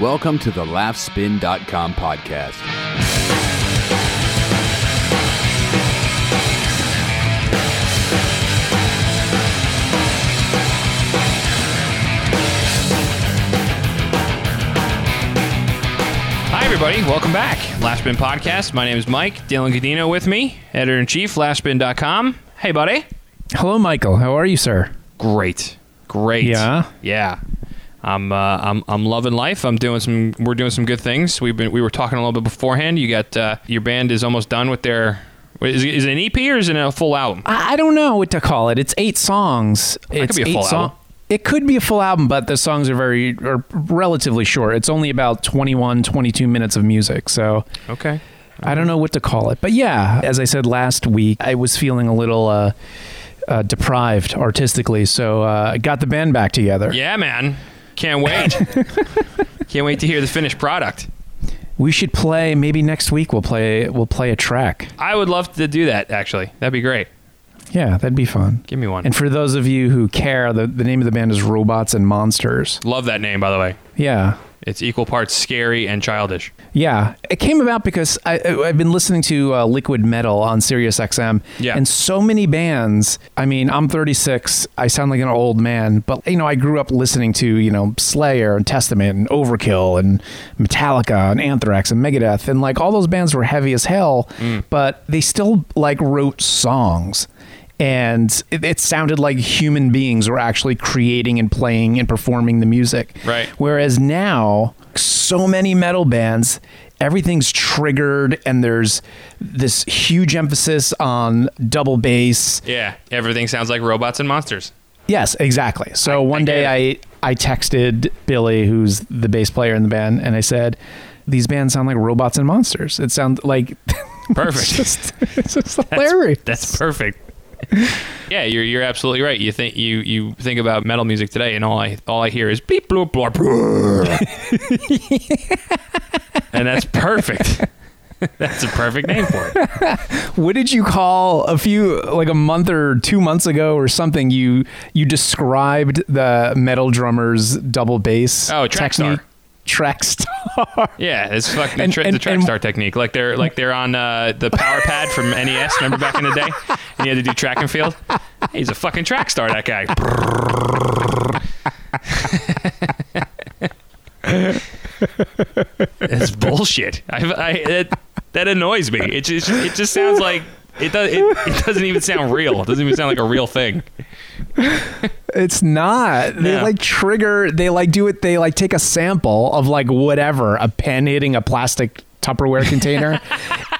Welcome to the LaughSpin.com podcast. Hi, everybody. Welcome back. LaughSpin Podcast. My name is Mike. Dylan Godino with me, editor-in-chief, LaughSpin.com. Hey, buddy. Hello, Michael. How are you, sir? Great. Yeah. I'm loving life. We're doing some good things. We were talking a little bit beforehand. You got your band is almost done with their. Is it an EP or is it a full album? I don't know what to call it. It's 8 songs. It could be a full album. It could be a full album, but the songs are relatively short. It's only about 22 minutes of music. So okay. I don't know what to call it, but yeah, as I said last week, I was feeling a little. Deprived artistically, so I got the band back together. Yeah, man. Can't wait. Can't wait to hear the finished product. We should play, maybe next week we'll play a track. I would love to do that, actually. That'd be great. Yeah, that'd be fun. Give me one. And for those of you who care, the name of the band is Robots and Monsters. Love that name, by the way. Yeah. It's equal parts scary and childish. Yeah. It came about because I've been listening to Liquid Metal on Sirius XM. Yeah. And so many bands. I mean, I'm 36. I sound like an old man. But, you know, I grew up listening to, you know, Slayer and Testament and Overkill and Metallica and Anthrax and Megadeth. And, like, all those bands were heavy as hell. Mm. But they still, like, wrote songs. And it sounded like human beings were actually creating and playing and performing the music. Right. Whereas now, so many metal bands, everything's triggered and there's this huge emphasis on double bass. Yeah. Everything sounds like Robots and Monsters. Yes, exactly. So one day I texted Billy, who's the bass player in the band, and I said, these bands sound like Robots and Monsters. It sounds like... Perfect. it's just hilarious. That's perfect. Yeah, you're absolutely right. You think you think about metal music today, and all I hear is beep bloop bloop, bloop. And that's perfect. That's a perfect name for it. What did you call a month or 2 months ago or something? You described the metal drummer's double bass. Oh, track star. Yeah, it's fucking the track star technique. They're on the power pad from NES. Remember back in the day, and you had to do track and field. He's a fucking track star, that guy. That's bullshit. That annoys me. It just sounds like it doesn't even sound real. It doesn't even sound like a real thing. It's not. No. They trigger. They do it. They take a sample of whatever, a pen hitting a plastic Tupperware container,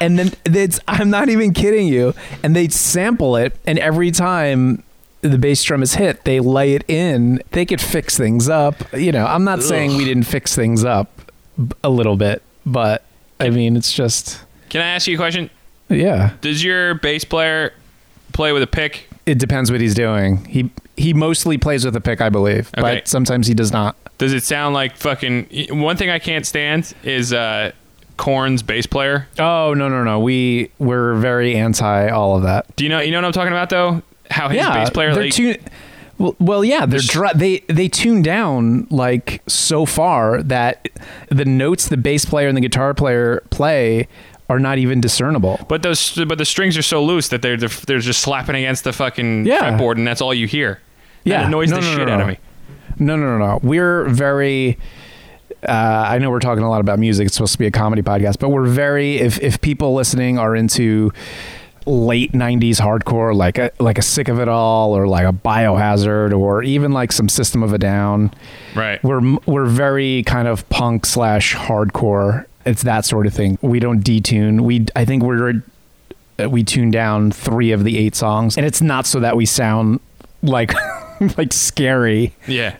and then I'm not even kidding you. And they sample it, and every time the bass drum is hit, they lay it in. They could fix things up. You know, I'm not saying we didn't fix things up a little bit, but I mean, it's just. Can I ask you a question? Yeah. Does your bass player play with a pick? It depends what he's doing. He mostly plays with a pick, I believe, okay. But sometimes he does not. Does it sound like fucking... One thing I can't stand is Korn's bass player. Oh, no. We're very anti all of that. Do you know what I'm talking about, though? How his bass player... They tune down so far that the notes the bass player and the guitar player play are not even discernible. But the strings are so loose that they're just slapping against the fucking fretboard, and that's all you hear. Yeah, that annoys out of me. No. We're very. I know we're talking a lot about music. It's supposed to be a comedy podcast, but we're very. If people listening are into late 90s hardcore, like a Sick of It All or like a Biohazard or even like some System of a Down, right? We're very kind of punk / hardcore. It's that sort of thing. We don't detune. I think we tune down 3 of the 8 songs, and it's not so that we sound like like scary. Yeah.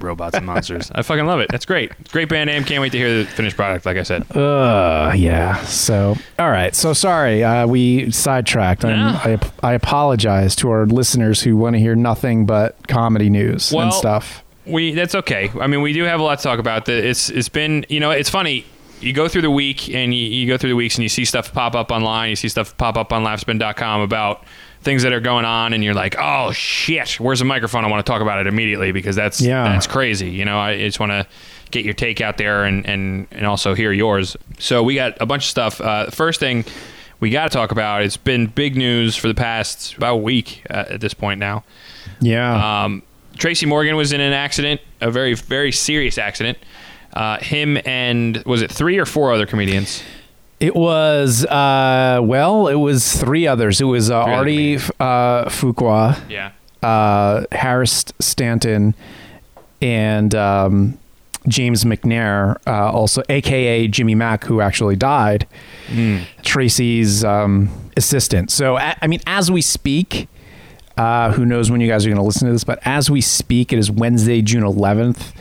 Robots and Monsters. I fucking love it. That's great. Great band name. Can't wait to hear the finished product, like I said. Yeah. So, all right. So, sorry. We sidetracked. Yeah. I apologize to our listeners who want to hear nothing but comedy news and stuff. That's okay. I mean, we do have a lot to talk about. It's been, you know, it's funny. You go through the week and you go through the weeks and you see stuff pop up online. You see stuff pop up on laughspin.com about things that are going on and you're like, oh shit, where's the microphone? I want to talk about it immediately because that's crazy. You know, I just want to get your take out there and also hear yours. So we got a bunch of stuff. First thing we got to talk about, it's been big news for the past about a week at this point now. Yeah. Tracy Morgan was in an accident, a very, very serious accident. Him and, was it three or four other comedians? It was, well, it was three others. It was Artie Fuqua, Harris Stanton, and James McNair, also a.k.a. Jimmy Mack, who actually died, Tracy's assistant. So, I mean, as we speak, who knows when you guys are going to listen to this, but as we speak, it is Wednesday, June 11th.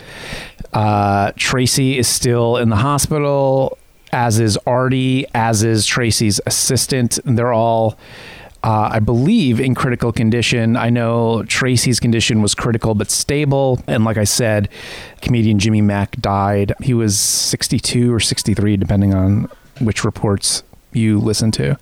Tracy is still in the hospital, as is Artie, as is Tracy's assistant. They're all, I believe, in critical condition. I know Tracy's condition was critical but stable. And like I said, comedian Jimmy Mack died. He was 62 or 63, depending on which reports you listen to.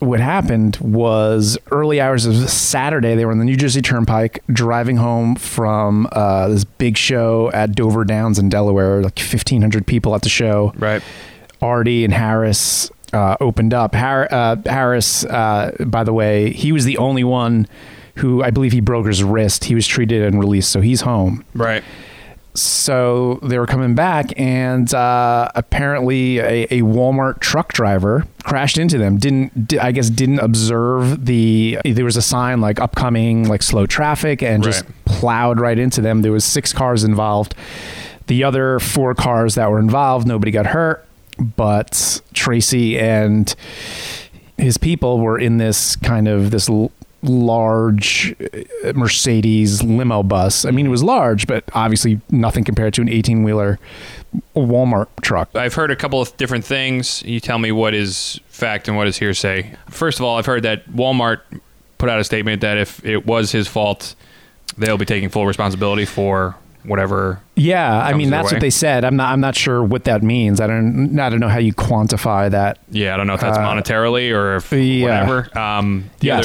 What happened was early hours of Saturday, they were on the New Jersey Turnpike driving home from this big show at Dover Downs in Delaware, like 1,500 people at the show. Right. Artie and Harris opened up. Harris, by the way, he was the only one who, I believe he broke his wrist. He was treated and released, so he's home. Right. So they were coming back and apparently a Walmart truck driver crashed into them. Didn't observe there was a sign like upcoming, like slow traffic, and just plowed right into them. There was 6 cars involved. The other 4 cars that were involved, nobody got hurt, but Tracy and his people were in this kind of this large Mercedes limo bus. I mean, it was large, but obviously nothing compared to an 18-wheeler Walmart truck. I've heard a couple of different things. You tell me what is fact and what is hearsay. First of all, I've heard that Walmart put out a statement that if it was his fault, they'll be taking full responsibility for whatever. Yeah, I mean, that's what they said. I'm not sure what that means. I don't know how you quantify that. Yeah, I don't know if that's monetarily or if whatever.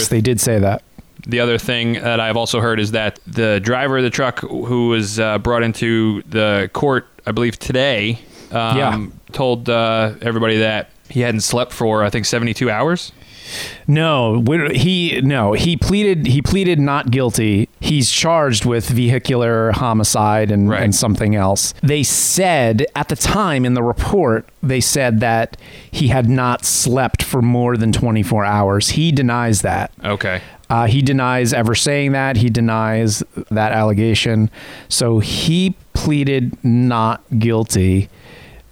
They did say that. The other thing that I've also heard is that the driver of the truck who was brought into the court, I believe today, told everybody that he hadn't slept for, I think, 72 hours. He pleaded not guilty. He's charged with vehicular homicide and something else. They said at the time in the report, they said that he had not slept for more than 24 hours. He denies that. Okay. He denies ever saying that. He denies that allegation. So he pleaded not guilty.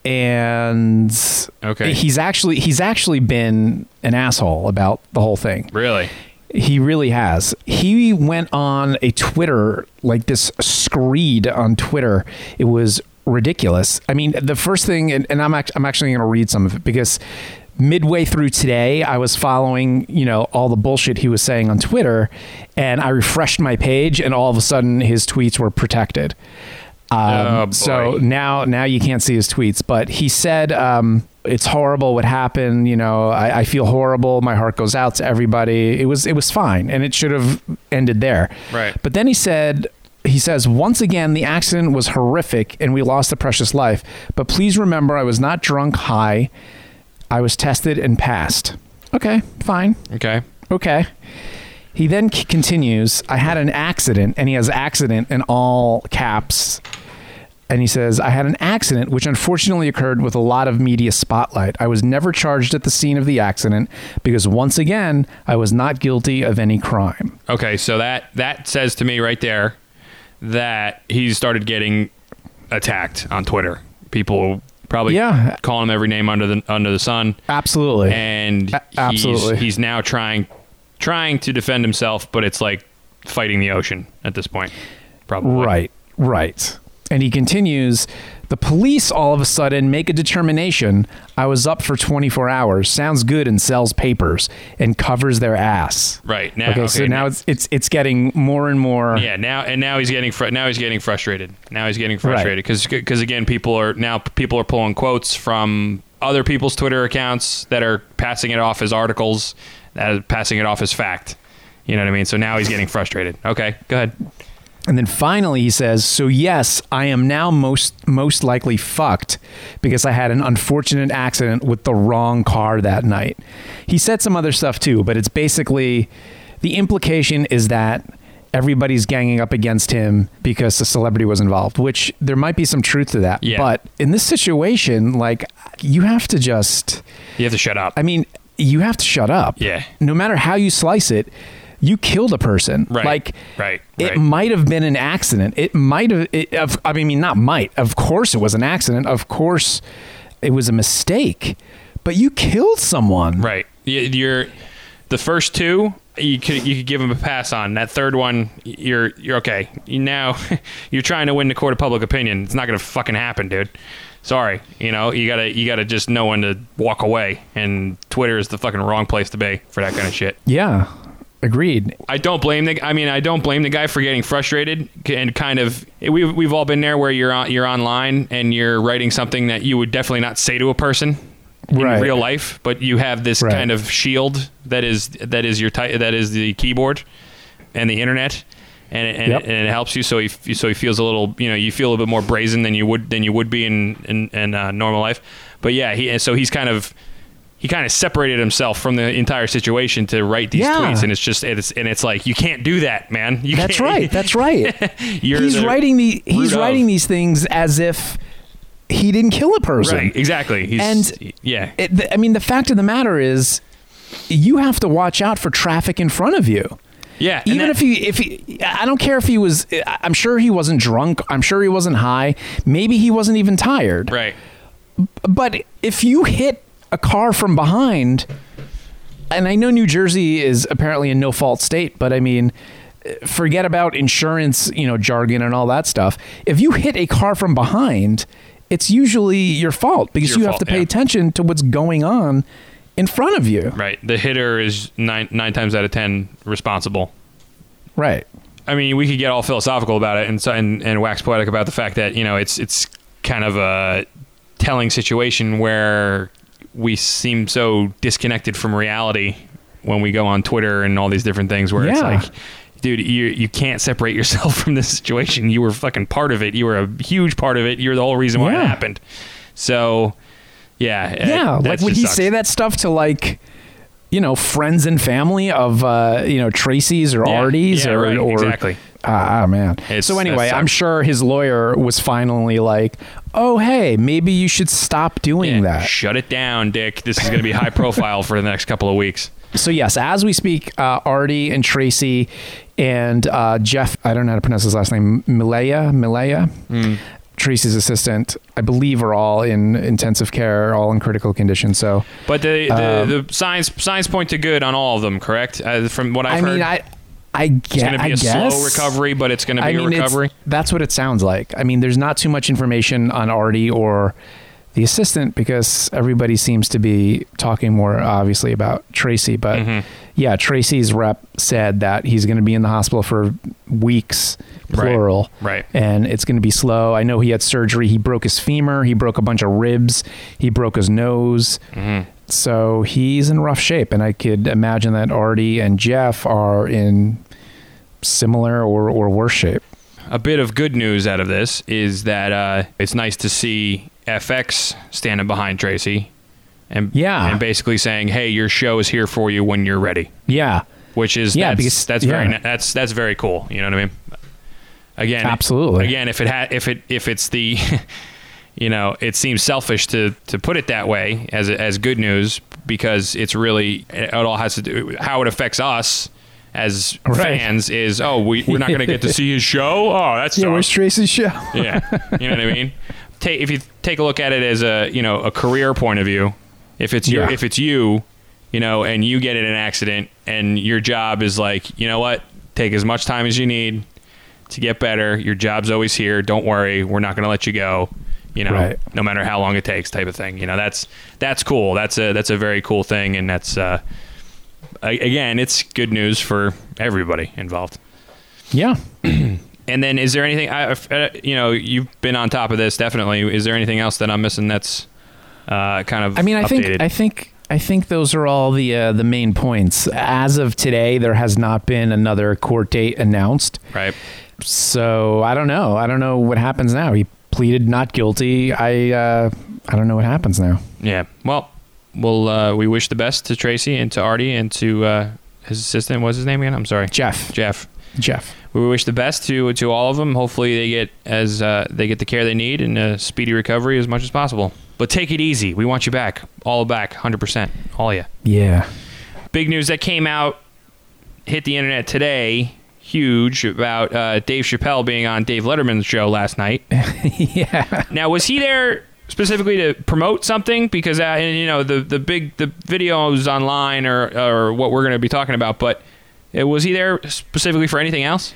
And okay, he's actually been an asshole about the whole thing. Really? He really has. He went on a Twitter, like this screed on Twitter. It was ridiculous. I mean, the first thing, and I'm actually going to read some of it, because midway through today, I was following, you know, all the bullshit he was saying on Twitter, and I refreshed my page, and all of a sudden his tweets were protected. So now you can't see his tweets, but he said, it's horrible what happened. You know, I feel horrible. My heart goes out to everybody. It was fine. And it should have ended there. Right. But then he says, once again, the accident was horrific and we lost a precious life, but please remember, I was not drunk high. I was tested and passed. Okay, fine. Okay. He then continues, I had an accident, and he has accident in all caps. And he says, I had an accident, which unfortunately occurred with a lot of media spotlight. I was never charged at the scene of the accident because once again, I was not guilty of any crime. Okay, so that says to me right there that he started getting attacked on Twitter. People probably calling him every name under the sun. Absolutely. And he's now trying to defend himself, but it's like fighting the ocean at this point. Probably. Right. And he continues, the police all of a sudden make a determination. I was up for 24 hours. Sounds good and sells papers and covers their ass. Right. Now, okay. So now it's getting more and more. Yeah. Now he's getting frustrated. Now he's getting frustrated because again, people are pulling quotes from other people's Twitter accounts that are passing it off as articles, passing it off as fact. You know what I mean? So now he's getting frustrated. Okay, go ahead. And then finally he says, so yes, I am now most likely fucked because I had an unfortunate accident with the wrong car that night. He said some other stuff too, but it's basically the implication is that everybody's ganging up against him because the celebrity was involved, which there might be some truth to that. Yeah. But in this situation, like you have to shut up. I mean, you have to shut up. Yeah. No matter how you slice it, you killed a person. Right. Like, right. It might have been an accident. It might have, of course it was an accident. Of course it was a mistake, but you killed someone. Right. You're the first two, you could give him a pass on. That third one, you're okay. Now you're trying to win the court of public opinion. It's not going to fucking happen, dude. Sorry. You know, you gotta just know when to walk away, and Twitter is the fucking wrong place to be for that kind of shit. Yeah. Agreed. I don't blame the guy for getting frustrated, and kind of we've all been there where you're online and you're writing something that you would definitely not say to a person in real life, but you have this kind of shield that is the keyboard and the internet, and it helps you. So he feels a little, you feel a bit more brazen than you would be in normal life. But yeah, he's kind of. He kind of separated himself from the entire situation to write these tweets, and it's like, you can't do that, man. That's right. He's writing these things as if he didn't kill a person. Right, exactly. The fact of the matter is, you have to watch out for traffic in front of you. Yeah. Even if he, I don't care if he was. I'm sure he wasn't drunk. I'm sure he wasn't high. Maybe he wasn't even tired. Right. But if you hit a car from behind, and I know New Jersey is apparently a no-fault state, but I mean, forget about insurance, jargon and all that stuff. If you hit a car from behind, it's usually your fault because you have to pay attention to what's going on in front of you. Right. The hitter is nine times out of 10 responsible. Right. I mean, we could get all philosophical about it and wax poetic about the fact that, it's kind of a telling situation where we seem so disconnected from reality when we go on Twitter and all these different things where it's like, dude, you can't separate yourself from this situation. You were fucking part of it. You were a huge part of it. You're the whole reason why it happened. So would he say that stuff to friends and family of, Tracy's or Artie's or exactly. Ah, man. So anyway, I'm sure his lawyer was finally like, oh, hey, maybe you should stop doing that. Shut it down, Dick. This is going to be high profile for the next couple of weeks. So yes, as we speak, Artie and Tracy and Jeff, I don't know how to pronounce his last name, Milaya, Tracy's assistant, I believe, are all in intensive care, all in critical condition. So, but the signs point to good on all of them, correct? From what I've heard. I guess it's going to be a slow recovery, but it's going to be a recovery. That's what it sounds like. I mean, there's not too much information on Artie or the assistant because everybody seems to be talking more obviously about Tracy. But Tracy's rep said that he's going to be in the hospital for weeks, plural. Right. And it's going to be slow. I know he had surgery. He broke his femur. He broke a bunch of ribs. He broke his nose. Mm-hmm. So he's in rough shape, and I could imagine that Artie and Jeff are in similar or worse shape. A bit of good news out of this is that it's nice to see FX standing behind Tracy and basically saying, hey, your show is here for you when you're ready. Yeah. Which is that's very cool. You know what I mean? Again, absolutely. Again, if it's the it seems selfish to put it that way as good news because it's really, it all has to do, how it affects us as fans is, oh, we're not going to get to see his show? Oh, that's dark. Yeah, where's Tracy's show? Yeah, you know what I mean? If you take a look at it as a career point of view, if it's you, and you get in an accident and your job is like, you know what, take as much time as you need to get better. Your job's always here. Don't worry. We're not going to let you go. No matter how long it takes, type of thing. That's cool. That's a very cool thing, and that's again, it's good news for everybody involved. Yeah. And then, is there anything? You've been on top of this, definitely. Is there anything else that I'm missing? That's kind of. I mean, I updated? think I think I think those are all the main points. As of today, there has not been another court date announced. Right. So I don't know. I don't know what happens now. He pleaded not guilty. I don't know what happens now. Yeah. Well, we'll we wish the best to Tracy and to Artie and to his assistant. What's his name again? I'm sorry. Jeff. We wish the best to all of them. Hopefully they get as they get the care they need and a speedy recovery as much as possible. But take it easy. We want you back. All back. 100%. All of you. Yeah. Big news that came out, hit the internet today, huge, about Dave Chappelle being on Dave Letterman's show last night. Yeah. Now, was he there specifically to promote something? Because, you know, the videos online are what we're going to be talking about, but was he there specifically for anything else?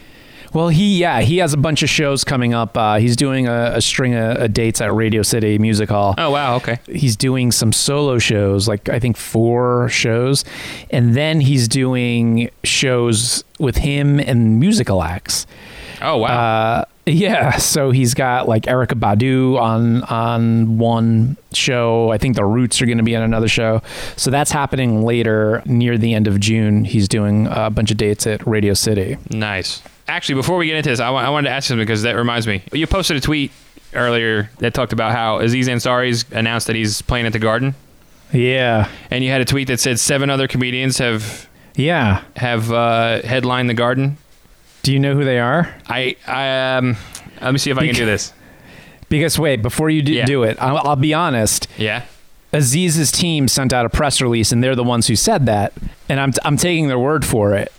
Well, he has a bunch of shows coming up. He's doing a string of dates at Radio City Music Hall. Oh, wow. Okay. He's doing some solo shows, like I think 4 shows. And then he's doing shows with him and musical acts. Oh, wow. Yeah. So he's got like Erykah Badu on one show. I think The Roots are going to be on another show. So that's happening later near the end of June. He's doing a bunch of dates at Radio City. Nice. Actually, before we get into this, I wanted to ask you something because that reminds me. You posted a tweet earlier that talked about how Aziz Ansari's announced that he's playing at the Garden. Yeah. And you had a tweet that said 7 other comedians have headlined the Garden. Do you know who they are? I let me see if I can do this. Because wait, before you do it, I'll be honest. Yeah. Aziz's team sent out a press release, and they're the ones who said that, and I'm taking their word for it.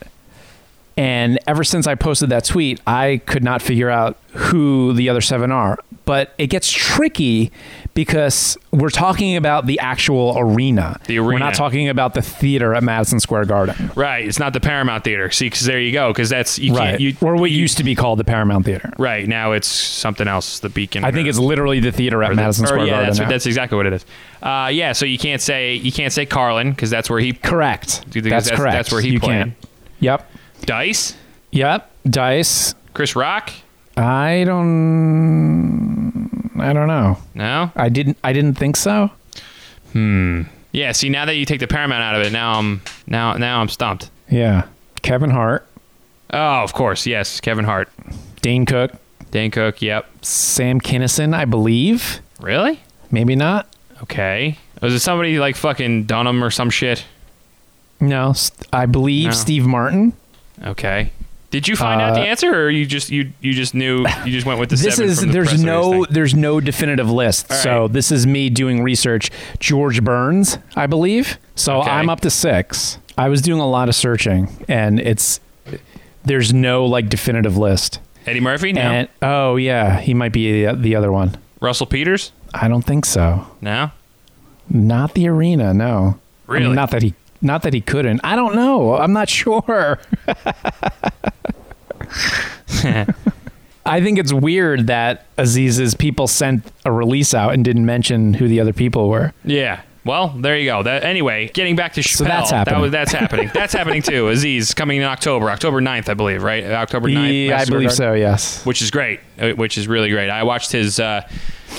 And ever since I posted that tweet, I could not figure out who the other 7 are. But it gets tricky because we're talking about the actual arena. The arena. We're not talking about the theater at Madison Square Garden. Right. It's not the Paramount Theater. See, because there you go. Because that's... Or what used to be called the Paramount Theater. Right. Now it's something else. The Beacon. I think it's literally the theater at Madison Square Garden. That's exactly what it is. Yeah. So you can't say Carlin because that's where he... Correct. That's correct. That's where he played. Yep. Dice? Yep. Dice. Chris Rock? I don't know. No? I didn't think so. Yeah, see, now that you take the Paramount out of it, now I'm stumped. Yeah. Kevin Hart. Oh, of course. Yes, Kevin Hart. Dane Cook, yep. Sam Kinison, I believe. Really? Maybe not. Okay. Was it somebody like fucking Dunham or some shit? No, I believe Steve Martin. Okay. Did you find out the answer, or you just went with the 7? There's no definitive list. Right. So this is me doing research. George Burns, I believe. So okay. I'm up to 6. I was doing a lot of searching, and there's no like definitive list. Eddie Murphy? No. Oh yeah, he might be the other one. Russell Peters? I don't think so. No. Not the arena. No. Really? I mean, not that he couldn't. I don't know. I'm not sure. I think it's weird that Aziz's people sent a release out and didn't mention who the other people were. Yeah. Well, there you go. Anyway, getting back to Chappelle. So that's happening. That's happening. That's happening too. Aziz coming in October 9th, I believe, right? October 9th. Yeah, I believe so, yes. Which is great. Which is really great. I watched his...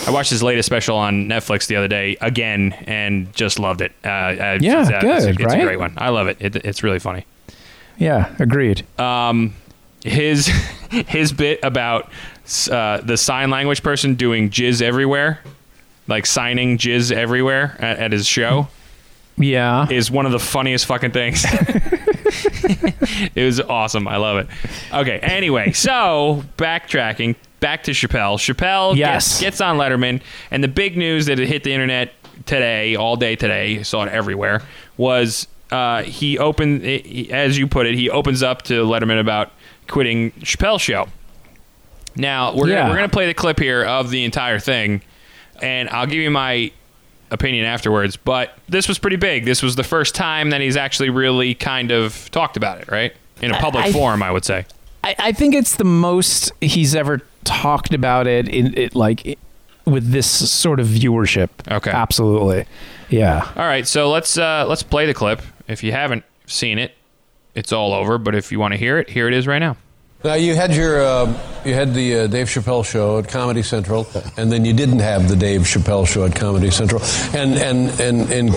I watched his latest special on Netflix the other day again and just loved it. Good, it's right? a great one. I love it. It's really funny. Yeah, agreed. His bit about the sign language person doing jizz everywhere, like signing jizz everywhere at his show. Yeah. Is one of the funniest fucking things. It was awesome. I love it. Okay. Anyway, so backtracking. Back to Chappelle. Chappelle gets on Letterman, and the big news that hit the internet today, all day today, saw it everywhere, was he opens up to Letterman about quitting Chappelle's show. Now, we're going to play the clip here of the entire thing, and I'll give you my opinion afterwards, but this was pretty big. This was the first time that he's actually really kind of talked about it, right? In a public forum, I would say. I think it's the most he's ever talked about it with this sort of viewership. Okay. Absolutely. Yeah. All right. So let's play the clip. If you haven't seen it, it's all over. But if you want to hear it, here it is right now. Now, you had the Dave Chappelle show at Comedy Central, and then you didn't have the Dave Chappelle show at Comedy Central. And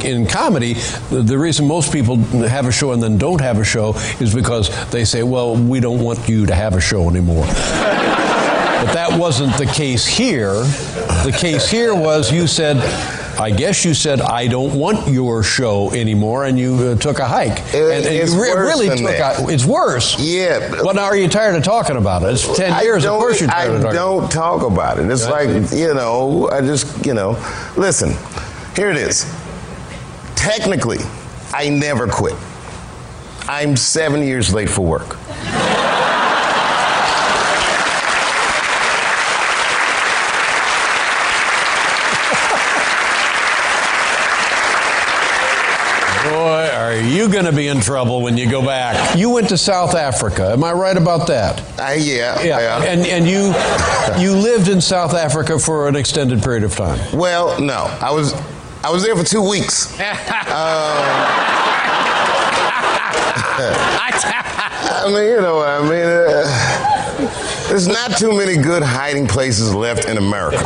in comedy, the reason most people have a show and then don't have a show is because they say, well, we don't want you to have a show anymore. But that wasn't the case here. The case here was you said, I guess you said, I don't want your show anymore, and you took a hike. It's worse. Yeah. Well, now, are you tired of talking about it? It's 10 years, of course you're tired of talking about it. I don't talk about it. It's like, listen, here it is. Technically, I never quit. I'm 7 years late for work. Boy, are you going to be in trouble when you go back. You went to South Africa. Am I right about that? Yeah. And you lived in South Africa for an extended period of time. Well, no. I was there for 2 weeks. There's not too many good hiding places left in America.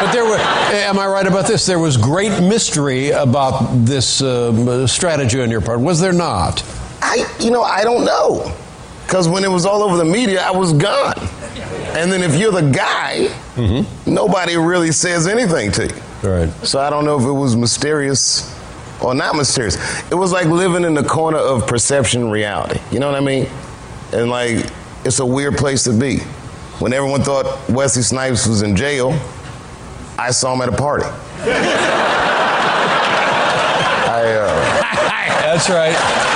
But there were, am I right about this? There was great mystery about this strategy on your part. Was there not? I don't know. Because when it was all over the media, I was gone. And then if you're the guy, nobody really says anything to you. Right. So I don't know if it was mysterious or not mysterious. It was like living in the corner of perception reality. You know what I mean? And like, it's a weird place to be. When everyone thought Wesley Snipes was in jail, I saw him at a party. That's right.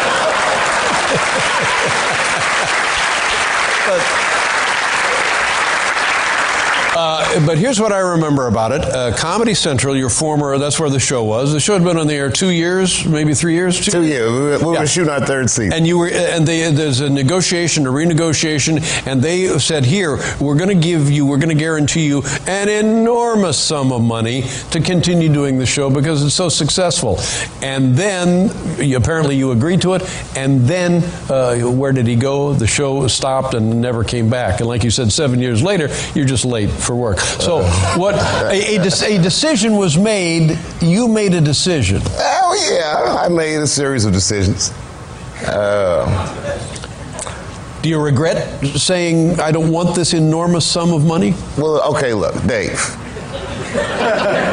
But here's what I remember about it. Comedy Central, your former, that's where the show was. The show had been on the air 2 years, maybe 3 years? 2 years. We were shooting our third season. And there's a negotiation, a renegotiation, and they said, here, we're going to guarantee you an enormous sum of money to continue doing the show because it's so successful. And then, apparently you agreed to it, and then where did he go? The show stopped and never came back. And like you said, 7 years later, you're just late for work. So what? A decision was made. You made a decision. Oh yeah, I made a series of decisions. Do you regret saying I don't want this enormous sum of money? Well, okay, look, Dave.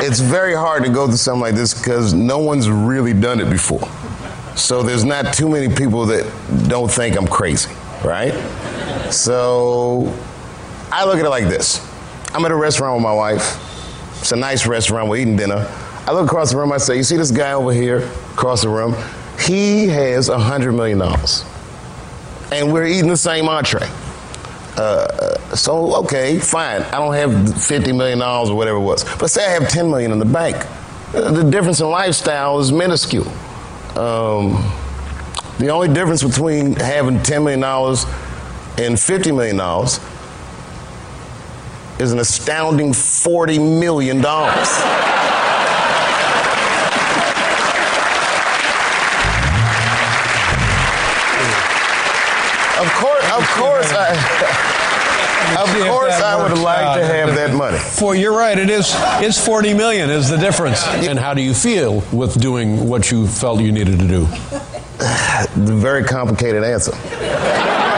It's very hard to go through something like this because no one's really done it before. So there's not too many people that don't think I'm crazy, right? So I look at it like this. I'm at a restaurant with my wife. It's a nice restaurant. We're eating dinner. I look across the room. I say, you see this guy over here across the room? He has $100 million. And we're eating the same entree. So, okay, fine. I don't have $50 million or whatever it was. But say I have $10 million in the bank. The difference in lifestyle is minuscule. The only difference between having $10 million and $50 million is an astounding $40 million. Of course, I would like to have that money. You're right. It's $40 million is the difference. And how do you feel with doing what you felt you needed to do? The very complicated answer.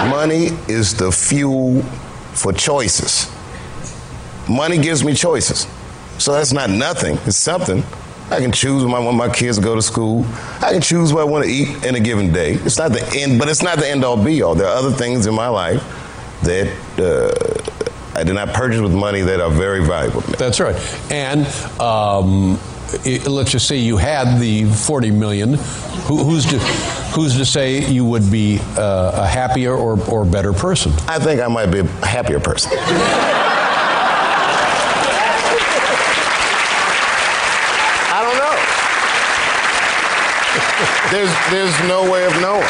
Money is the fuel for choices. Money gives me choices. So that's not nothing. It's something. I can choose when I want my kids to go to school. I can choose what I want to eat in a given day. It's not the end, but it's not the end all be all. There are other things in my life that I did not purchase with money that are very valuable to me. That's right. And let's just say you had the $40 million. Who's to say you would be a happier or better person? I think I might be a happier person. There's no way of knowing.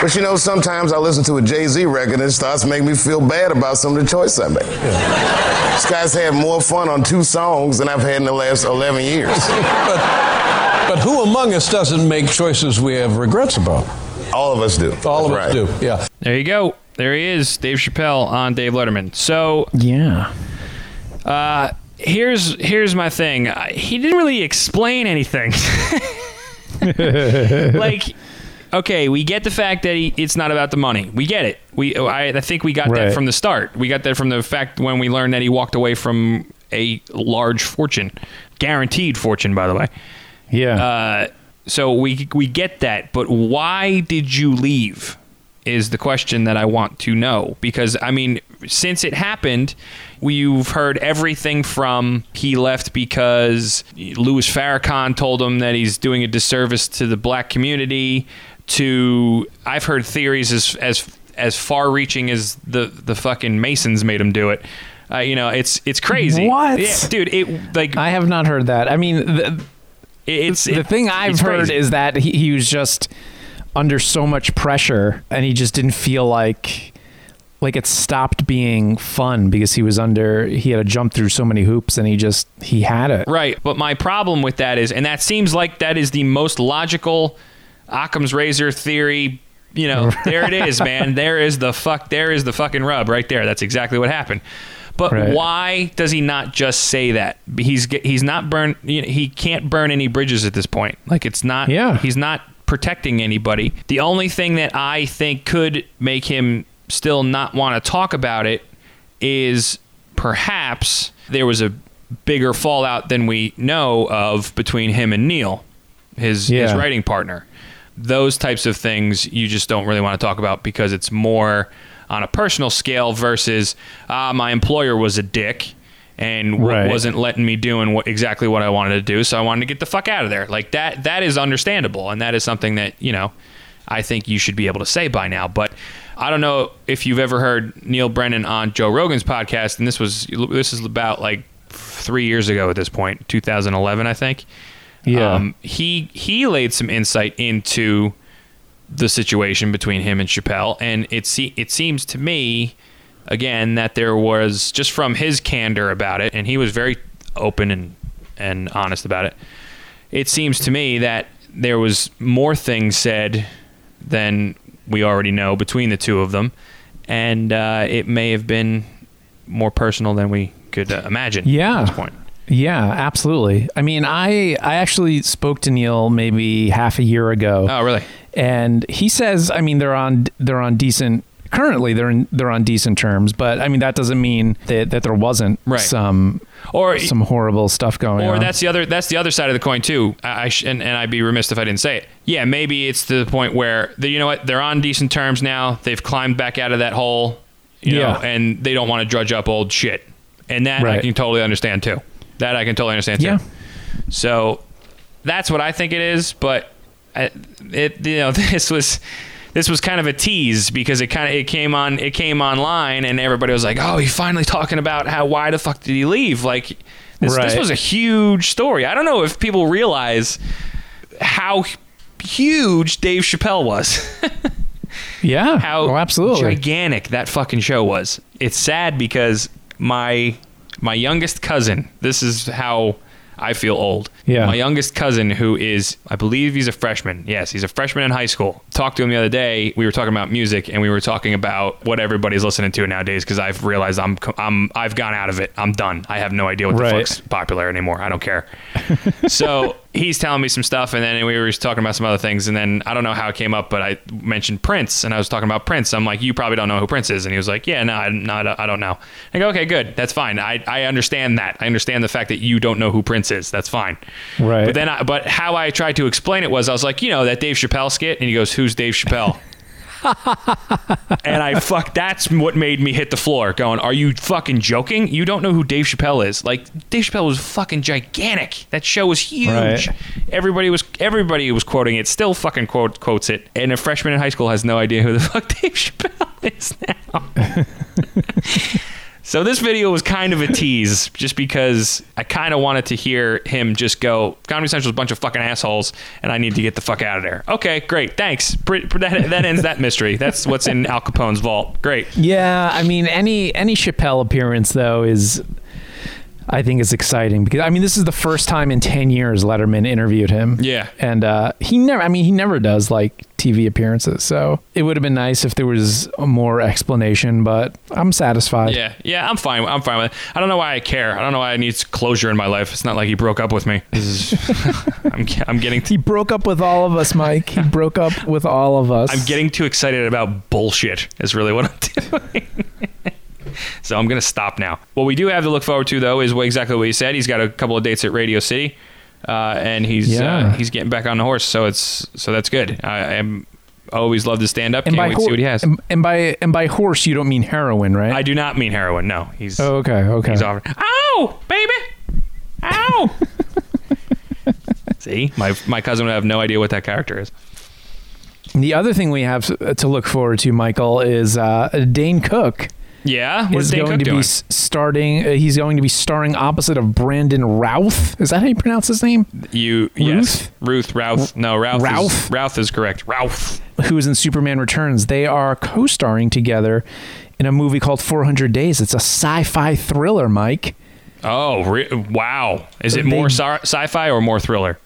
But sometimes I listen to a Jay-Z record and it starts making me feel bad about some of the choices I make. Yeah. This guy's had more fun on 2 songs than I've had in the last 11 years. But who among us doesn't make choices we have regrets about? All of us do. All of us do, yeah. There you go. There he is, Dave Chappelle on Dave Letterman. So yeah, here's my thing. He didn't really explain anything. Like, okay, we get the fact that it's not about the money. We get it. I think we got that from the start. We got that from the fact when we learned that he walked away from a large fortune, guaranteed fortune, by the way. Yeah. So we get that, but why did you leave is the question that I want to know. Because, I mean, since it happened, we've heard everything from he left because Louis Farrakhan told him that he's doing a disservice to the black community, to I've heard theories as far-reaching as the fucking Masons made him do it. You know, it's crazy. What? Yeah, dude, it, like, I have not heard that. I mean, the thing I've heard crazy. Is that he was just under so much pressure and he just didn't feel like it stopped being fun because he had to jump through so many hoops and he had it. Right. But my problem with that is, and that seems like that is the most logical Occam's razor theory. You know, there it is, man. There is the fucking rub right there. That's exactly what happened. But why does he not just say that? He's not burned. You know, he can't burn any bridges at this point. Like, it's not, he's not protecting anybody. The only thing that I think could make him still not want to talk about it is perhaps there was a bigger fallout than we know of between him and Neil, his writing partner. Those types of things you just don't really want to talk about because it's more on a personal scale versus my employer was a dick and wasn't letting me do exactly what I wanted to do, so I wanted to get the fuck out of there. Like, that is understandable, and that is something that, you know, I think you should be able to say by now. But I don't know if you've ever heard Neil Brennan on Joe Rogan's podcast, and this is about like 3 years ago at this point, 2011, I think. Yeah. He laid some insight into the situation between him and Chappelle, and it seems to me, again, that there was, just from his candor about it, and he was very open and honest about it, it seems to me that there was more things said than we already know between the two of them, and it may have been more personal than we could imagine at this point. Yeah, absolutely. I mean, I actually spoke to Neil maybe half a year ago. Oh, really? And he says, I mean, they're on decent. Currently, they're on decent terms, but I mean that doesn't mean that there wasn't some horrible stuff going on. Or that's the other side of the coin too. And I'd be remiss if I didn't say it. Yeah, maybe it's to the point where you know what, they're on decent terms now. They've climbed back out of that hole, you know, and they don't want to drudge up old shit. And that I can totally understand too. Yeah. So that's what I think it is, but this was kind of a tease because it came online and everybody was like, oh, he's finally talking about why the fuck did he leave? Like, this was a huge story. I don't know if people realize how huge Dave Chappelle was. Yeah. How absolutely gigantic that fucking show was. It's sad because my youngest cousin, this is how I feel old. Yeah. My youngest cousin, who is, I believe he's a freshman. Yes, he's a freshman in high school. Talked to him the other day. We were talking about music, and we were talking about what everybody's listening to nowadays. Because I've realized I've gone out of it. I'm done. I have no idea what the fuck's popular anymore. I don't care. So he's telling me some stuff, and then we were talking about some other things. And then I don't know how it came up, but I mentioned Prince, and I was talking about Prince. I'm like, you probably don't know who Prince is, and he was like, yeah, no, I don't know. I go, okay, good, that's fine. I understand that. I understand the fact that you don't know who Prince is. That's fine. Right. But then, but how I tried to explain it was, I was like, you know, that Dave Chappelle skit, and he goes, who's Dave Chappelle? And that's what made me hit the floor going, are you fucking joking? You don't know who Dave Chappelle is. Like, Dave Chappelle was fucking gigantic. That show was huge. Right. Everybody was quoting it, still fucking quotes it. And a freshman in high school has no idea who the fuck Dave Chappelle is now. So this video was kind of a tease just because I kind of wanted to hear him just go, Comedy Central's a bunch of fucking assholes and I need to get the fuck out of there. Okay, great. Thanks. That ends that mystery. That's what's in Al Capone's vault. Great. Yeah. I mean, any Chappelle appearance, though, I think is exciting because, I mean, this is the first time in 10 years Letterman interviewed him. Yeah. And he never does like TV appearances. So it would have been nice if there was more explanation, but I'm satisfied. Yeah, I'm fine with it. I don't know why I care. I don't know why I need closure in my life. It's not like he broke up with me. This is, I'm getting... He broke up with all of us, Mike. He broke up with all of us. I'm getting too excited about bullshit is really what I'm doing. So I'm going to stop now. What we do have to look forward to, though, is exactly what he said. He's got a couple of dates at Radio City, and he's getting back on the horse. So that's good. I always love to stand up. Can't wait to see what he has. And by horse, you don't mean heroin, right? I do not mean heroin. No, he's okay. He's offering. Ow, baby! Ow! See, my cousin would have no idea what that character is. The other thing we have to look forward to, Michael, is Dane Cook. Yeah, what is Dane Cook doing? He's going to be starring opposite of Brandon Routh. Is that how you pronounce his name? Yes, Ruth Routh. No, Routh. Routh is correct. Routh, who is in Superman Returns. They are co-starring together in a movie called 400 Days. It's a sci-fi thriller, Mike. Oh, wow! Is it more sci-fi or more thriller?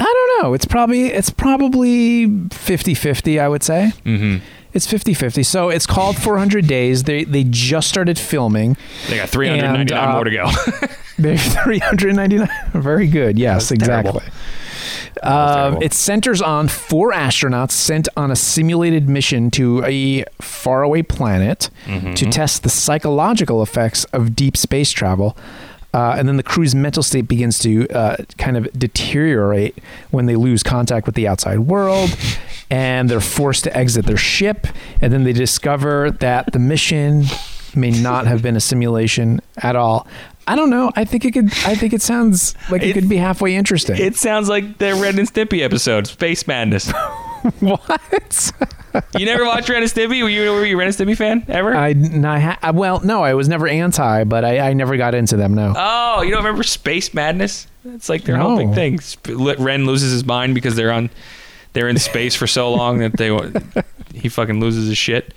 I don't know. It's probably 50-50, I would say. Mm-hmm. It's 50-50. So it's called 400 Days. They just started filming. They got 399 more to go. They have 399. Very good. Yes, exactly. It centers on four astronauts sent on a simulated mission to a faraway planet to test the psychological effects of deep space travel. And then the crew's mental state begins to kind of deteriorate when they lose contact with the outside world, and they're forced to exit their ship. And then they discover that the mission may not have been a simulation at all. I don't know. I think it sounds like it could be halfway interesting. It sounds like the Ren and Stimpy episode, Space Madness. What? You never watched Ren and Stimpy? Were you a Ren and Stimpy fan ever? No, I was never anti, but I never got into them. No. Oh, you don't remember Space Madness? It's like their whole big thing. Ren loses his mind because they're in space for so long that he fucking loses his shit.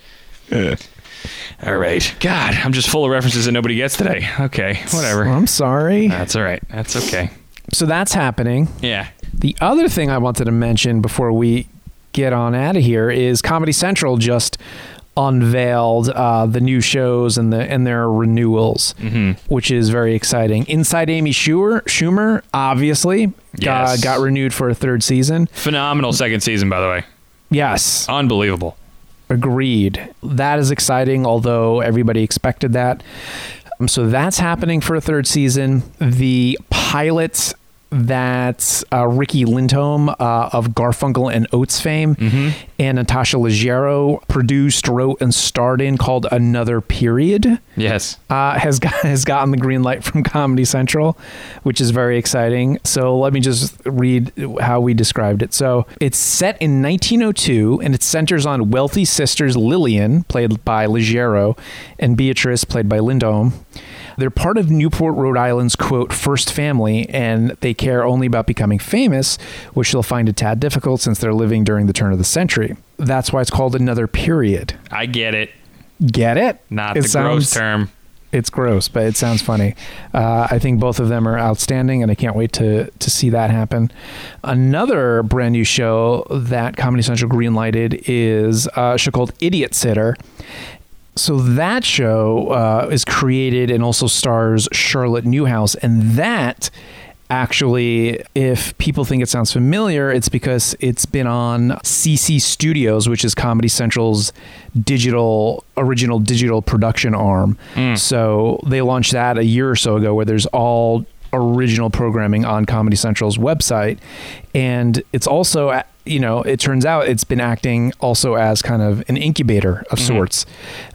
All right. God, I'm just full of references that nobody gets today. Okay, whatever. I'm sorry. That's all right. That's okay. So that's happening. Yeah. The other thing I wanted to mention before we get on out of here is Comedy Central just unveiled the new shows and their renewals, which is very exciting. Inside Amy Schumer obviously got renewed for a third season. Phenomenal second season, by the way. Yes, unbelievable. Agreed. That is exciting, although everybody expected that. So that's happening for a third season. The pilots that Ricky Lindholm of Garfunkel and Oates fame and Natasha Leggero produced, wrote, and starred in, called Another Period. Yes. Has gotten the green light from Comedy Central, which is very exciting. So let me just read how we described it. So it's set in 1902, and it centers on wealthy sisters Lillian, played by Leggero, and Beatrice, played by Lindholm. They're part of Newport, Rhode Island's, quote, first family, and they care only about becoming famous, which they'll find a tad difficult since they're living during the turn of the century. That's why it's called Another Period. I get it. Get it? Not the gross term. It's gross, but it sounds funny. I think both of them are outstanding, and I can't wait to see that happen. Another brand new show that Comedy Central greenlighted is a show called Idiot Sitter. So that show is created and also stars Charlotte Newhouse. And that actually, if people think it sounds familiar, it's because it's been on CC Studios, which is Comedy Central's original digital production arm. So they launched that a year or so ago, where there's all original programming on Comedy Central's website. And it's also, you know, it turns out it's been acting also as kind of an incubator of sorts,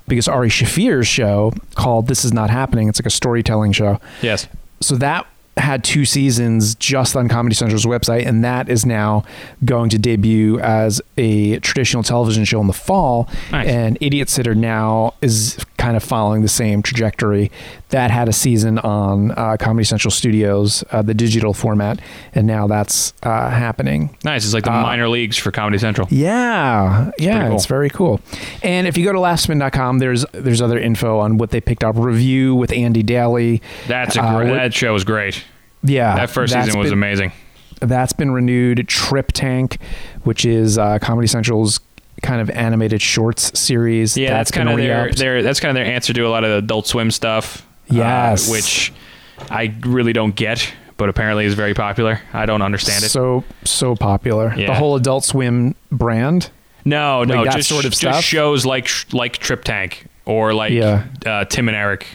because Ari Shafir's show called This Is Not Happening, it's like a storytelling show. Yes. So that had two seasons just on Comedy Central's website, and that is now going to debut as a traditional television show in the fall. Nice. And Idiot Sitter now is kind of following the same trajectory. That had a season on Comedy Central Studios, the digital format, and now that's happening. Nice. It's like the minor leagues for Comedy Central. Yeah. It's pretty cool. It's very cool. And if you go to lastspin.com, there's other info on what they picked up. Review with Andy Daly. That show was great. Yeah. That first season was amazing. That's been renewed. Trip Tank, which is Comedy Central's kind of animated shorts series. Yeah, that's kind of their answer to a lot of the Adult Swim stuff. Yes, which I really don't get, but apparently is very popular. I don't understand it. So popular. Yeah. The whole Adult Swim brand. No, that just sort of stuff. Just shows like Trip Tank or Tim and Eric.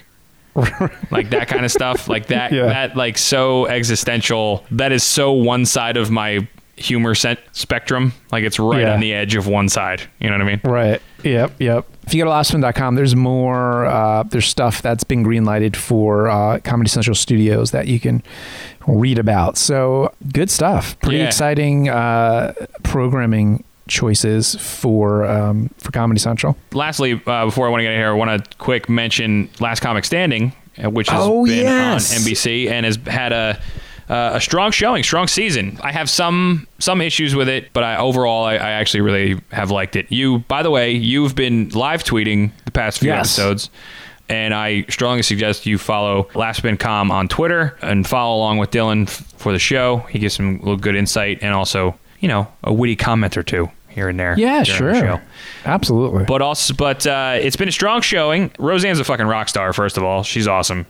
Like that kind of stuff, like that. Yeah. That like so existential. That is so one side of my humor spectrum. Like it's right on the edge of one side. You know what I mean? Right. Yep. If you go to lastfilm.com, there's more. There's stuff that's been greenlighted for Comedy Central Studios that you can read about. So good stuff. Pretty exciting programming choices for Comedy Central. Lastly, before I want to get in here, I want to quick mention Last Comic Standing, which has been on NBC and has had a strong season. I have some issues with it, but overall I actually really have liked it. You, by the way, you've been live tweeting the past few episodes. And I strongly suggest you follow LastBinCom on Twitter and follow along with Dylan for the show. He gives some little good insight and also, you know, a witty comment or two here and there. Yeah, sure. The show. Absolutely. But it's been a strong showing. Roseanne's a fucking rock star, first of all. She's awesome.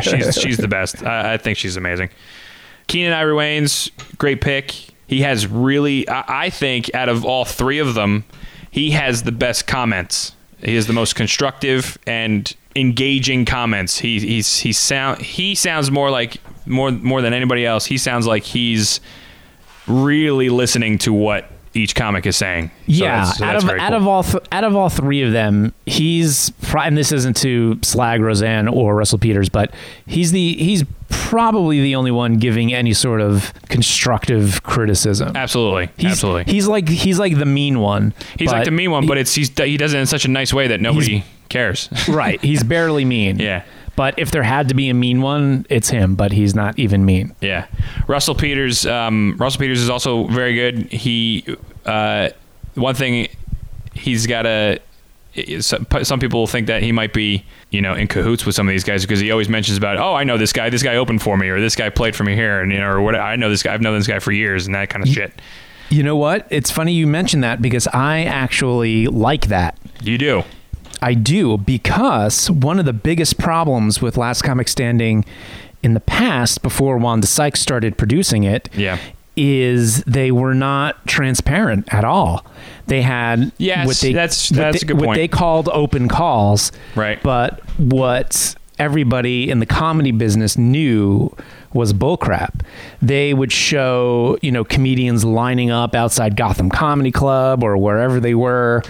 She's the best. I think she's amazing. Keenan Ivory Wayne's great pick. He has really, I think, out of all three of them, he has the best comments. He is the most constructive and engaging comments. He sounds more than anybody else. He sounds like he's really listening to what each comic is saying. Yeah, so that's very cool. out of all three of them, he's and this isn't to slag Roseanne or Russell Peters, but he's probably the only one giving any sort of constructive criticism. Absolutely, he's like the mean one. He's like the mean one, but he does it in such a nice way that nobody cares. Right, he's barely mean. Yeah. But if there had to be a mean one, it's him, but he's not even mean. Yeah. Russell Peters is also very good. One thing he's got some people think that he might be, you know, in cahoots with some of these guys because he always mentions about, oh, I know this guy opened for me, or this guy played for me here, and, you know, or what, I know this guy, I've known this guy for years, and that kind of shit. You know what? It's funny you mention that because I actually like that. You do. I do, because one of the biggest problems with Last Comic Standing in the past, before Wanda Sykes started producing it, is they were not transparent at all. They had what they called open calls, right? But what everybody in the comedy business knew was bullcrap. They would show, you know, comedians lining up outside Gotham Comedy Club or wherever they were,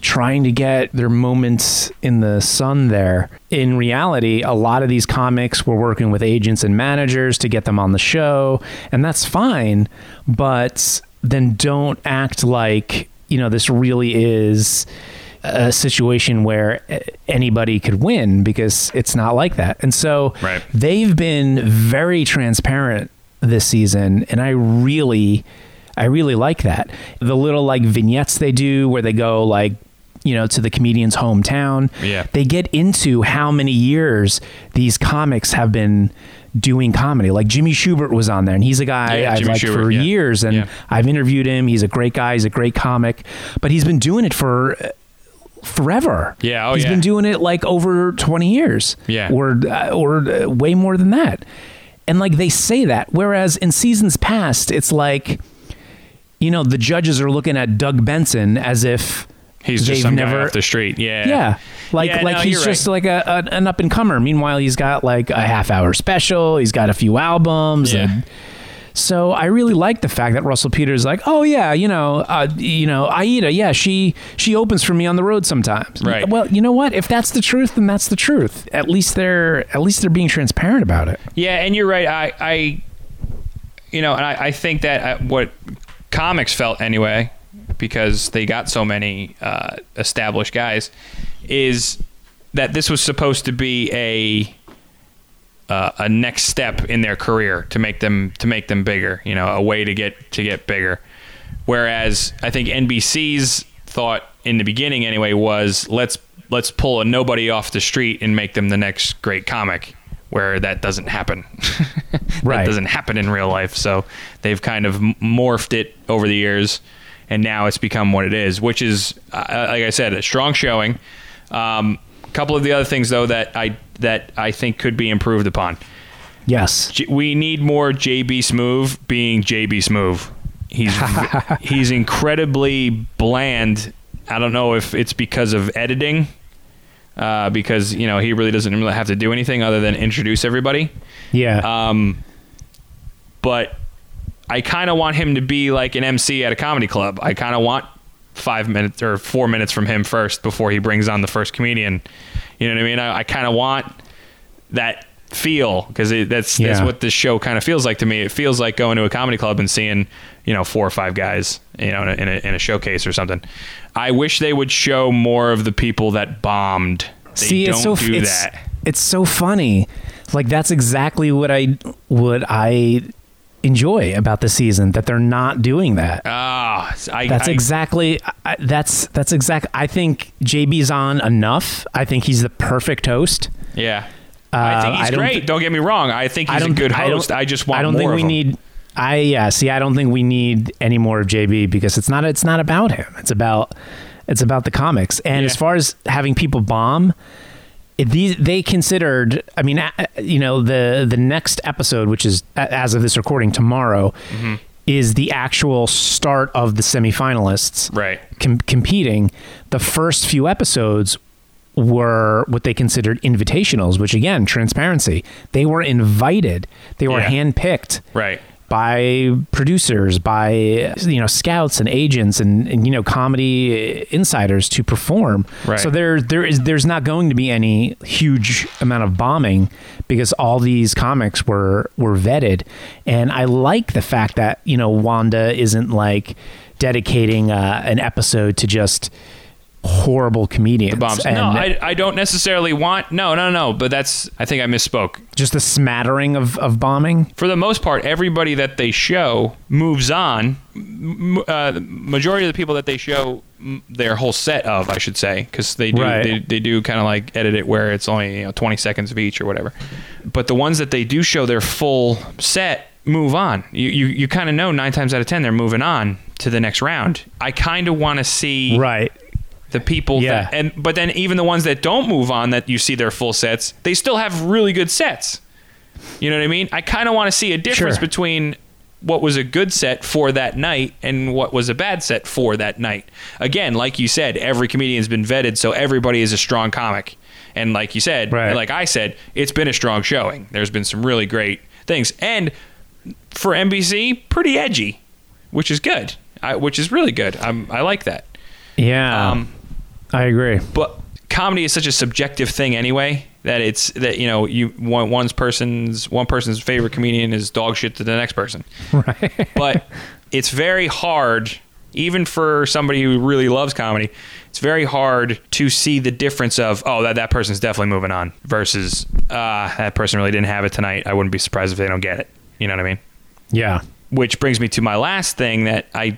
trying to get their moments in the sun there. In reality, a lot of these comics were working with agents and managers to get them on the show, and that's fine, but then don't act like, you know, this really is a situation where anybody could win, because it's not like that. And so they've been very transparent this season, and I really like that. The little like vignettes they do where they go like, you know, to the comedian's hometown. Yeah. They get into how many years these comics have been doing comedy. Like Jimmy Schubert was on there, and he's a guy I've liked for years, and I've interviewed him. He's a great guy. He's a great comic, but he's been doing it for forever. Yeah. He's been doing it like over 20 years or way more than that. And like they say that, whereas in seasons past, it's like, you know, the judges are looking at Doug Benson as if he's just some guy off the street. Yeah. He's just like an up and comer. Meanwhile, he's got like a half hour special. He's got a few albums. Yeah. And so I really like the fact that Russell Peters is like, oh yeah, you know, Aida. Yeah. She opens for me on the road sometimes. Right. Well, you know what? If that's the truth, then that's the truth. At least they're being transparent about it. Yeah. And you're right. I think that what comics felt anyway, because they got so many established guys, is that this was supposed to be a next step in their career to make them bigger, you know, a way to get bigger. Whereas I think NBC's thought in the beginning anyway was let's pull a nobody off the street and make them the next great comic, where that doesn't happen. Right. That doesn't happen in real life. So they've kind of morphed it over the years, and now it's become what it is, which is, like I said, a strong showing. A couple of the other things, though, that I think could be improved upon. Yes. We need more JB Smoove being JB Smoove. He's incredibly bland. I don't know if it's because of editing, because, you know, he really doesn't really have to do anything other than introduce everybody. Yeah. But I kind of want him to be like an MC at a comedy club. I kind of want 5 minutes or 4 minutes from him first before he brings on the first comedian. You know what I mean? I kind of want that feel, because that's what this show kind of feels like to me. It feels like going to a comedy club and seeing, you know, 4 or 5 guys, you know, in a showcase or something. I wish they would show more of the people that bombed. It's so funny. Like, that's exactly what I enjoy about the season, that they're not doing that. I think JB's on enough. I think he's the perfect host. Yeah. I think he's great. Don't get me wrong. I think he's a good host. I just want more of him. I don't think we need any more of JB, because it's not about him. It's about the comics. And as far as having people bomb, they considered, I mean, you know, the next episode, which is as of this recording tomorrow, mm-hmm. is the actual start of the semifinalists. Right. Competing. The first few episodes were what they considered invitationals, which, again, transparency. They were invited. They were handpicked, right, by producers, by, you know, scouts and agents and you know, comedy insiders to perform. Right. So there's not going to be any huge amount of bombing, because all these comics were vetted. And I like the fact that, you know, Wanda isn't like dedicating an episode to just horrible comedians. The bombs. No, I don't necessarily want... No. But that's... I think I misspoke. Just a smattering of bombing? For the most part, everybody that they show moves on. The majority of the people that they show their whole set of, I should say, because they do, right. they do kind of like edit it where it's only, you know, 20 seconds of each or whatever. But the ones that they do show their full set move on. You kind of know 9 times out of 10 they're moving on to the next round. I kind of want to see... Right. The people that, but then even the ones that don't move on, that you see their full sets, they still have really good sets. You know what I mean? I kind of want to see a difference between what was a good set for that night and what was a bad set for that night. Again, like you said, every comedian's been vetted, so everybody is a strong comic. And like you said, right. like I said, it's been a strong showing. There's been some really great things. And for NBC, pretty edgy, which is good, which is really good. I like that. Yeah. I agree. But comedy is such a subjective thing anyway, that it's that, you know, you want one person's favorite comedian is dog shit to the next person. Right. But it's very hard, even for somebody who really loves comedy, it's very hard to see the difference of, oh, that person's definitely moving on versus that person really didn't have it tonight. I wouldn't be surprised if they don't get it. You know what I mean? Yeah. Which brings me to my last thing that I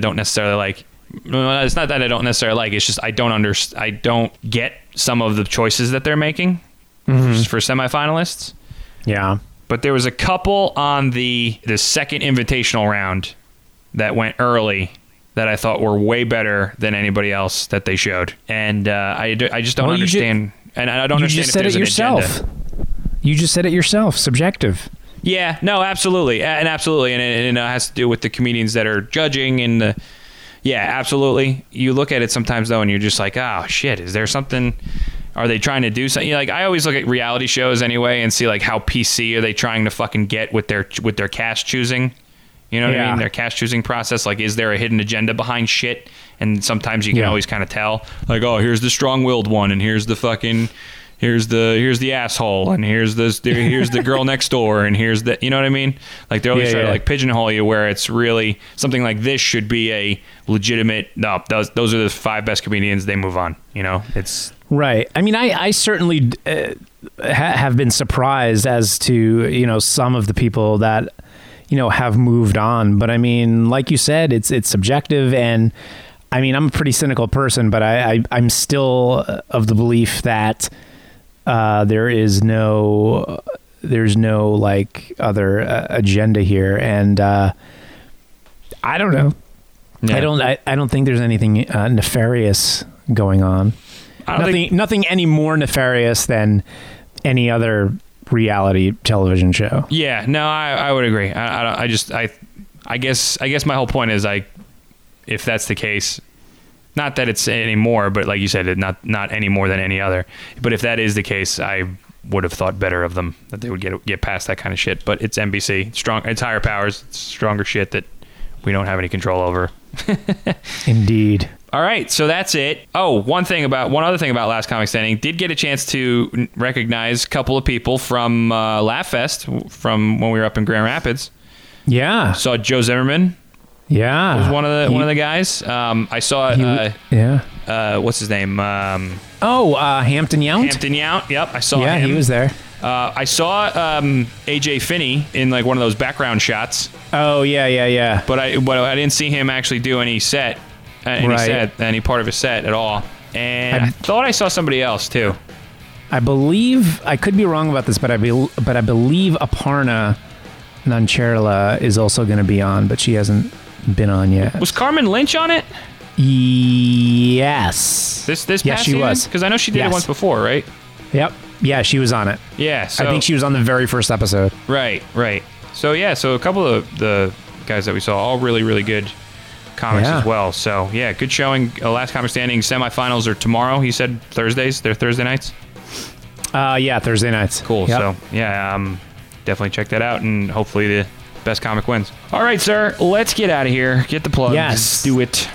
don't necessarily like. No, it's not that I don't necessarily like. It's just I don't get some of the choices that they're making for semifinalists. Yeah. But there was a couple on the second invitational round that went early that I thought were way better than anybody else that they showed. And I just don't understand. And I don't understand if there's an agenda. You just said it yourself. Subjective. Yeah. No, absolutely. And absolutely. And it has to do with the comedians that are judging and the... Yeah, absolutely. You look at it sometimes, though, and you're just like, oh, shit, is there something? Are they trying to do something? You know, like, I always look at reality shows anyway and see, like, how PC are they trying to fucking get with their cast choosing? You know what I mean? Their cast choosing process. Like, is there a hidden agenda behind shit? And sometimes you can always kind of tell. Like, oh, here's the strong-willed one, and here's the fucking... Here's the asshole, and here's the girl next door, and here's the, you know what I mean? Like, they're always trying to like pigeonhole you, where it's really something like this should be a legitimate. No, those are the 5 best comedians. They move on. You know, it's right. I mean, I certainly have been surprised as to, you know, some of the people that, you know, have moved on. But I mean, like you said, it's subjective, and I mean, I'm a pretty cynical person, but I'm still of the belief that There's no like other agenda here, and I don't know. Yeah. I don't think there's anything nefarious going on. Nothing any more nefarious than any other reality television show. Yeah, no, I would agree. I guess my whole point is, if that's the case, not that it's any more, but like you said, not any more than any other. But if that is the case, I would have thought better of them, that they would get past that kind of shit. But it's NBC, it's higher powers, it's stronger shit that we don't have any control over. Indeed. All right, so that's it. Oh, one other thing about Last Comic Standing, did get a chance to recognize a couple of people from Laugh Fest from when we were up in Grand Rapids. Yeah, saw Joe Zimmerman. Yeah, was one of the guys. I saw. What's his name? Hampton Yount. Hampton Yount. Yep, I saw. Yeah, him. He was there. I saw AJ Finney in like one of those background shots. Oh yeah. But I didn't see him actually do any set, any part of his set at all. And I thought I saw somebody else too. I believe, I could be wrong about this, but I believe Aparna Nancherla is also going to be on, but she hasn't been on yet. Was Carmen Lynch on it? Yes. This past season? She was, because I know she did it once before, right? Yep. Yeah, she was on it. Yeah, so I think she was on the very first episode. Right. So a couple of the guys that we saw, all really, really good comics as well. So, yeah, good showing. Last Comic Standing semifinals are tomorrow. He said Thursdays. They're Thursday nights? Yeah, Thursday nights. Cool. Yep. So, yeah, definitely check that out, and hopefully the best comic wins. All right, sir, let's get out of here. Get the plugs. Yes. Do it.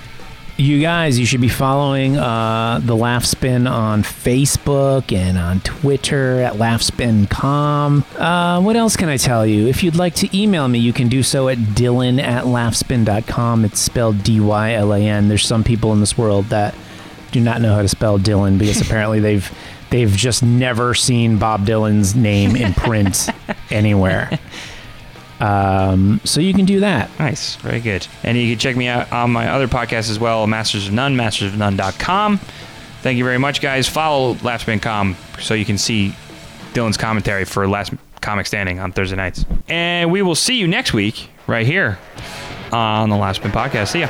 You guys, you should be following the Laugh Spin on Facebook and on Twitter at laughspin.com. What else can I tell you? If you'd like to email me, you can do so at dylan@laughspin.com. It's spelled Dylan. There's some people in this world that do not know how to spell Dylan, because apparently they've just never seen Bob Dylan's name in print anywhere. So you can do that. Nice. Very good. And you can check me out on my other podcast as well, Masters of None, mastersofnone.com. Thank you very much, guys. Follow laughspin.com so you can see Dylan's commentary for Last Comic Standing on Thursday nights. And we will see you next week right here on the Last Spin Podcast. See ya.